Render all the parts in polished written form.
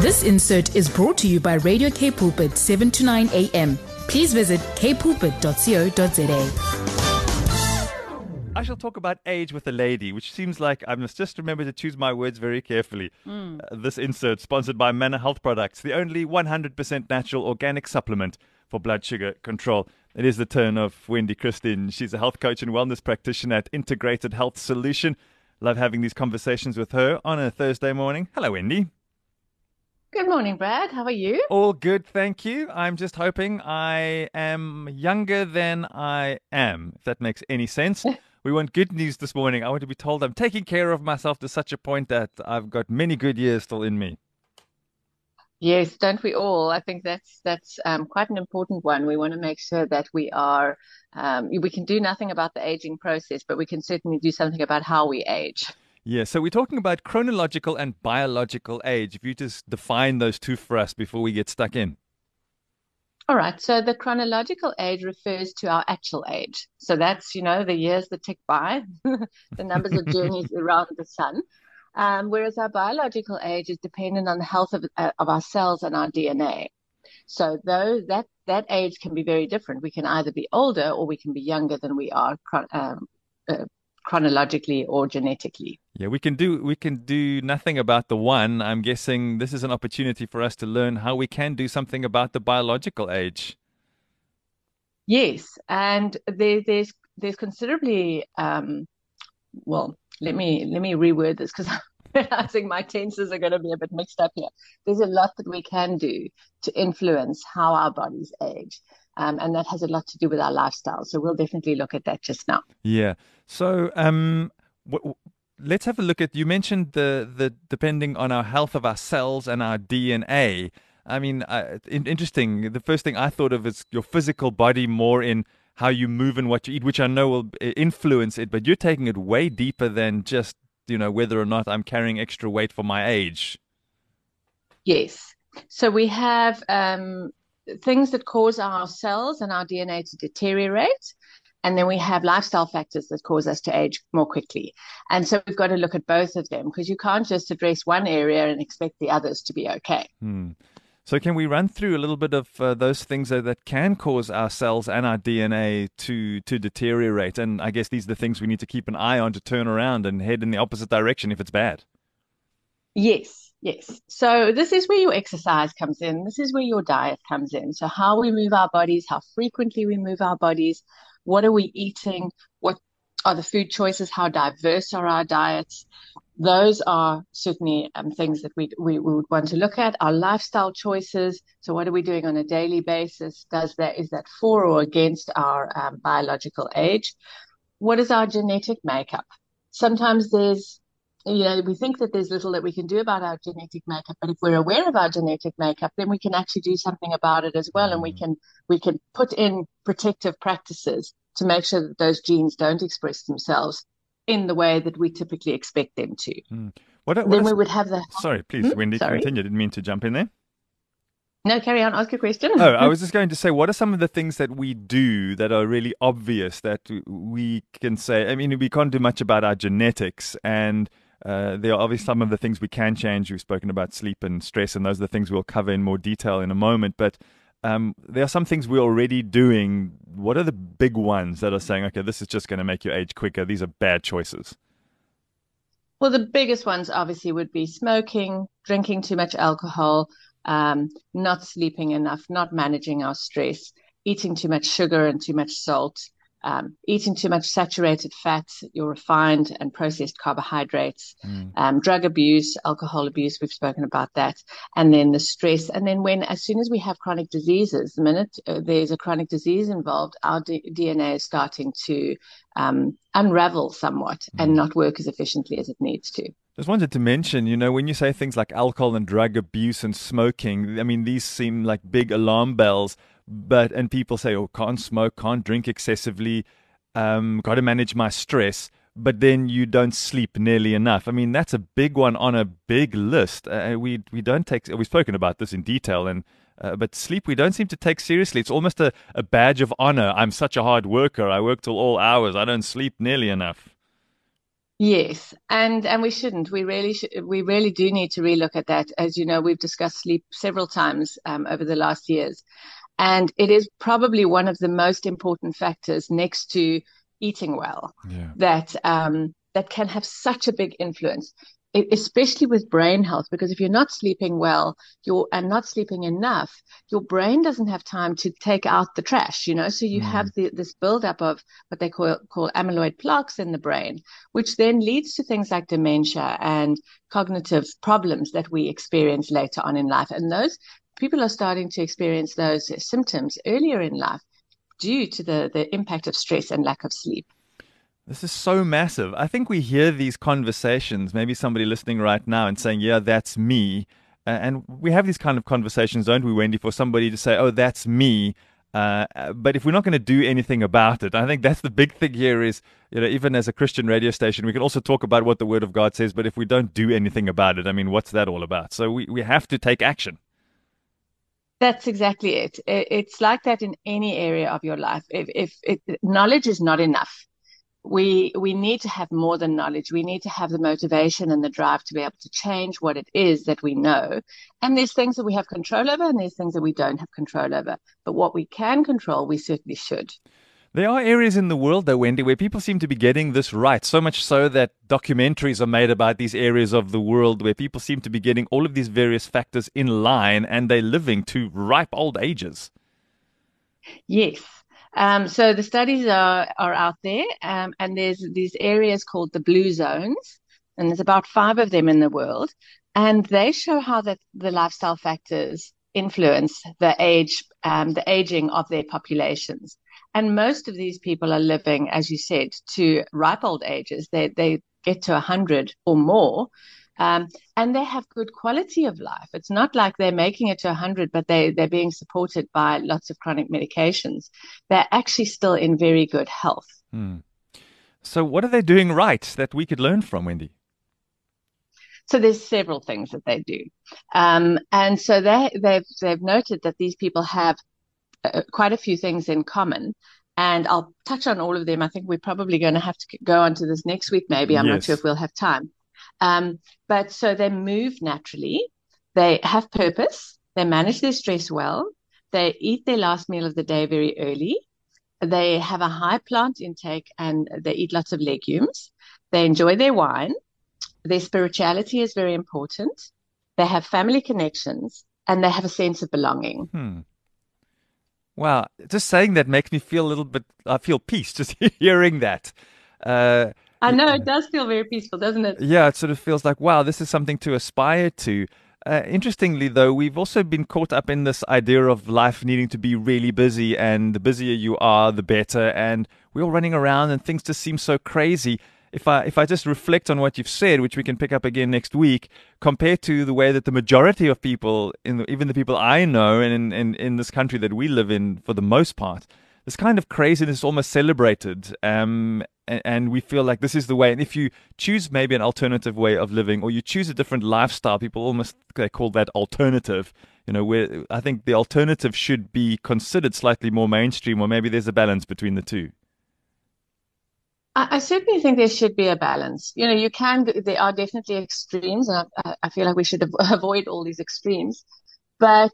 This insert is brought to you by Radio K Pulpit 7 to 9 a.m. Please visit kpulpit.co.za. I shall talk about age with a lady, which seems like I must just remember to choose my words very carefully. This insert sponsored by Mana Health Products, the only 100% natural organic supplement for blood sugar control. It is the turn of Wendy Christine. She's a health coach and wellness practitioner at Integrated Health Solution. Love having these conversations with her on a Thursday morning. Hello, Wendy. Good morning, Brad. How are you? All good, thank you. I'm just hoping I am younger than I am, if that makes any sense. We want good news this morning. I want to be told I'm taking care of myself to such a point that I've got many good years still in me. Yes, don't we all? I think that's quite an important one. We want to make sure that we are, we can do nothing about the aging process, but we can certainly do something about how we age. Yeah, so we're talking about chronological and biological age. If you just define those two for us before we get stuck in. All right, so the chronological age refers to our actual age. So that's, the years that tick by, the numbers of journeys around the sun. Whereas our biological age is dependent on the health of our cells and our DNA. So though that age can be very different. We can either be older or we can be younger than we are chronologically or genetically. Yeah, we can do nothing about the one. I'm guessing this is an opportunity for us to learn how we can do something about the biological age. Yes, and there's considerably let me reword this, because I think my tenses are going to be a bit mixed up here. There's a lot that we can do to influence how our bodies age. And that has a lot to do with our lifestyle. So we'll definitely look at that just now. Yeah. So let's have a look at, you mentioned the depending on our health of our cells and our DNA. I mean, interesting. The first thing I thought of is your physical body more in how you move and what you eat, which I know will influence it. But you're taking it way deeper than just, whether or not I'm carrying extra weight for my age. Yes. So we have... things that cause our cells and our DNA to deteriorate. And then we have lifestyle factors that cause us to age more quickly. And so we've got to look at both of them, because you can't just address one area and expect the others to be okay. So can we run through a little bit of those things that can cause our cells and our DNA to deteriorate? And I guess these are the things we need to keep an eye on to turn around and head in the opposite direction if it's bad. Yes. So this is where your exercise comes in. This is where your diet comes in. So how we move our bodies, how frequently we move our bodies, what are we eating, what are the food choices, how diverse are our diets. Those are certainly things that we would want to look at. Our lifestyle choices. So what are we doing on a daily basis? Is that for or against our biological age? What is our genetic makeup? Sometimes there's we think that there's little that we can do about our genetic makeup, but if we're aware of our genetic makeup, then we can actually do something about it as well. And we can put in protective practices to make sure that those genes don't express themselves in the way that we typically expect them to. We would have the... Sorry, please, Wendy, continue. I didn't mean to jump in there. No, carry on. Ask your question. Oh, I was just going to say, what are some of the things that we do that are really obvious that we can say? I mean, we can't do much about our genetics, and... there are obviously some of the things we can change. We've spoken about sleep and stress, and those are the things we'll cover in more detail in a moment. But there are some things we're already doing. What are the big ones that are saying, okay, this is just going to make you age quicker? These are bad choices. Well, the biggest ones obviously would be smoking, drinking too much alcohol, not sleeping enough, not managing our stress, eating too much sugar and too much salt. Eating too much saturated fats, your refined and processed carbohydrates, drug abuse, alcohol abuse, we've spoken about that, and then the stress. And then as soon as we have chronic diseases, the minute there's a chronic disease involved, our DNA is starting to unravel somewhat and not work as efficiently as it needs to. Just wanted to mention, when you say things like alcohol and drug abuse and smoking, I mean, these seem like big alarm bells. And people say, can't smoke, can't drink excessively, got to manage my stress, but then you don't sleep nearly enough. I mean, that's a big one on a big list. We've spoken about this in detail, but sleep we don't seem to take seriously. It's almost a badge of honor. I'm such a hard worker. I work till all hours. I don't sleep nearly enough. Yes, and we shouldn't. We really do need to relook at that. As you know, we've discussed sleep several times over the last years, and it is probably one of the most important factors next to eating well that can have such a big influence, especially with brain health. Because if you're not sleeping well and not sleeping enough, your brain doesn't have time to take out the trash, so you have this buildup of what they call amyloid plaques in the brain, which then leads to things like dementia and cognitive problems that we experience later on in life. And those people are starting to experience those symptoms earlier in life due to the impact of stress and lack of sleep. This is so massive. I think we hear these conversations, maybe somebody listening right now and saying, yeah, that's me. And we have these kind of conversations, don't we, Wendy, for somebody to say, oh, that's me. But if we're not going to do anything about it, I think that's the big thing here is, even as a Christian radio station, we can also talk about what the Word of God says. But if we don't do anything about it, I mean, what's that all about? So we have to take action. That's exactly it. It's like that in any area of your life. If knowledge is not enough. We need to have more than knowledge. We need to have the motivation and the drive to be able to change what it is that we know. And there's things that we have control over and there's things that we don't have control over. But what we can control, we certainly should. There are areas in the world, though, Wendy, where people seem to be getting this right, so much so that documentaries are made about these areas of the world where people seem to be getting all of these various factors in line and they're living to ripe old ages. Yes. So the studies are out there, and there's these areas called the blue zones, and there's about 5 of them in the world, and they show how the lifestyle factors influence the aging of their populations. And most of these people are living, as you said, to ripe old ages. They get to 100 or more. And they have good quality of life. It's not like they're making it to 100, but they're being supported by lots of chronic medications. They're actually still in very good health. Mm. So what are they doing right that we could learn from, Wendy? So there's several things that they do. And so they've noted that these people have quite a few things in common. And I'll touch on all of them. I think we're probably going to have to go on to this next week, maybe. I'm not sure if we'll have time. But so they move naturally, they have purpose, they manage their stress well, they eat their last meal of the day very early, they have a high plant intake and they eat lots of legumes, they enjoy their wine, their spirituality is very important, they have family connections, and they have a sense of belonging. Wow, just saying that makes me feel a little bit, I feel peace just hearing that. I know, it does feel very peaceful, doesn't it? Yeah, it sort of feels like, wow, this is something to aspire to. Interestingly, though, we've also been caught up in this idea of life needing to be really busy, and the busier you are, the better. And we're all running around and things just seem so crazy. If I just reflect on what you've said, which we can pick up again next week, compared to the way that the majority of people, even the people I know and in this country that we live in for the most part, this kind of craziness is almost celebrated, and we feel like this is the way. And if you choose maybe an alternative way of living, or you choose a different lifestyle, people they call that alternative. Where I think the alternative should be considered slightly more mainstream, or maybe there's a balance between the two. I certainly think there should be a balance. There are definitely extremes, and I feel like we should avoid all these extremes, but.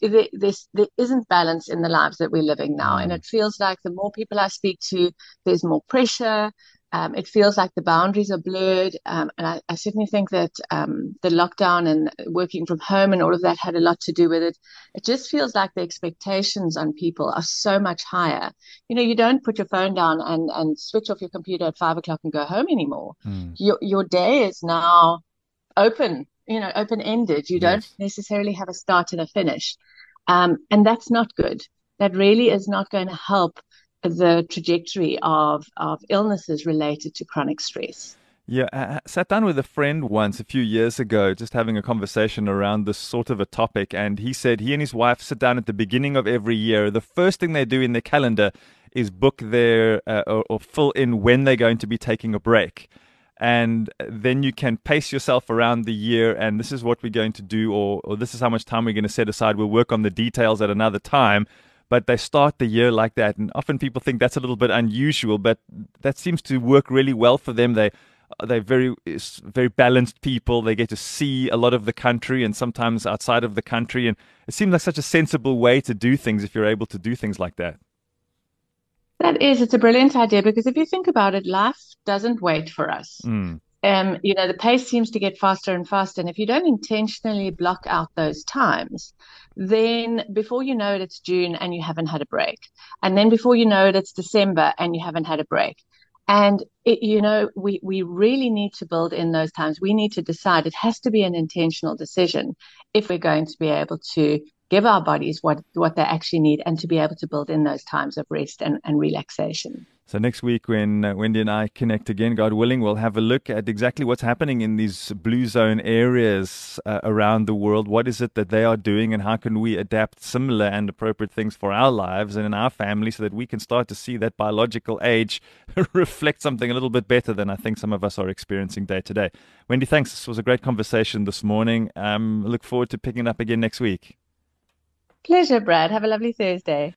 There isn't balance in the lives that we're living now. And it feels like the more people I speak to, there's more pressure. It feels like the boundaries are blurred. And I certainly think that the lockdown and working from home and all of that had a lot to do with it. It just feels like the expectations on people are so much higher. You don't put your phone down and switch off your computer at 5 o'clock and go home anymore. Your day is now open. Open-ended. You don't necessarily have a start and a finish. And that's not good. That really is not going to help the trajectory of illnesses related to chronic stress. Yeah, I sat down with a friend once a few years ago, just having a conversation around this sort of a topic. And he said he and his wife sit down at the beginning of every year. The first thing they do in their calendar is book their or fill in when they're going to be taking a break. And then you can pace yourself around the year, and this is what we're going to do, or this is how much time we're going to set aside. We'll work on the details at another time. But they start the year like that. And often people think that's a little bit unusual, but that seems to work really well for them. They They're very balanced people. They get to see a lot of the country and sometimes outside of the country. And it seems like such a sensible way to do things if you're able to do things like that. That is, it's a brilliant idea, because if you think about it, life doesn't wait for us. The pace seems to get faster and faster. And if you don't intentionally block out those times, then before you know it, it's June and you haven't had a break. And then before you know it, it's December and you haven't had a break. And, we really need to build in those times. We need to decide. It has to be an intentional decision if we're going to be able to give our bodies what they actually need, and to be able to build in those times of rest and relaxation. So next week when Wendy and I connect again, God willing, we'll have a look at exactly what's happening in these blue zone areas around the world. What is it that they are doing, and how can we adapt similar and appropriate things for our lives and in our family, so that we can start to see that biological age reflect something a little bit better than I think some of us are experiencing day to day. Wendy, thanks. This was a great conversation this morning. Look forward to picking it up again next week. Pleasure, Brad. Have a lovely Thursday.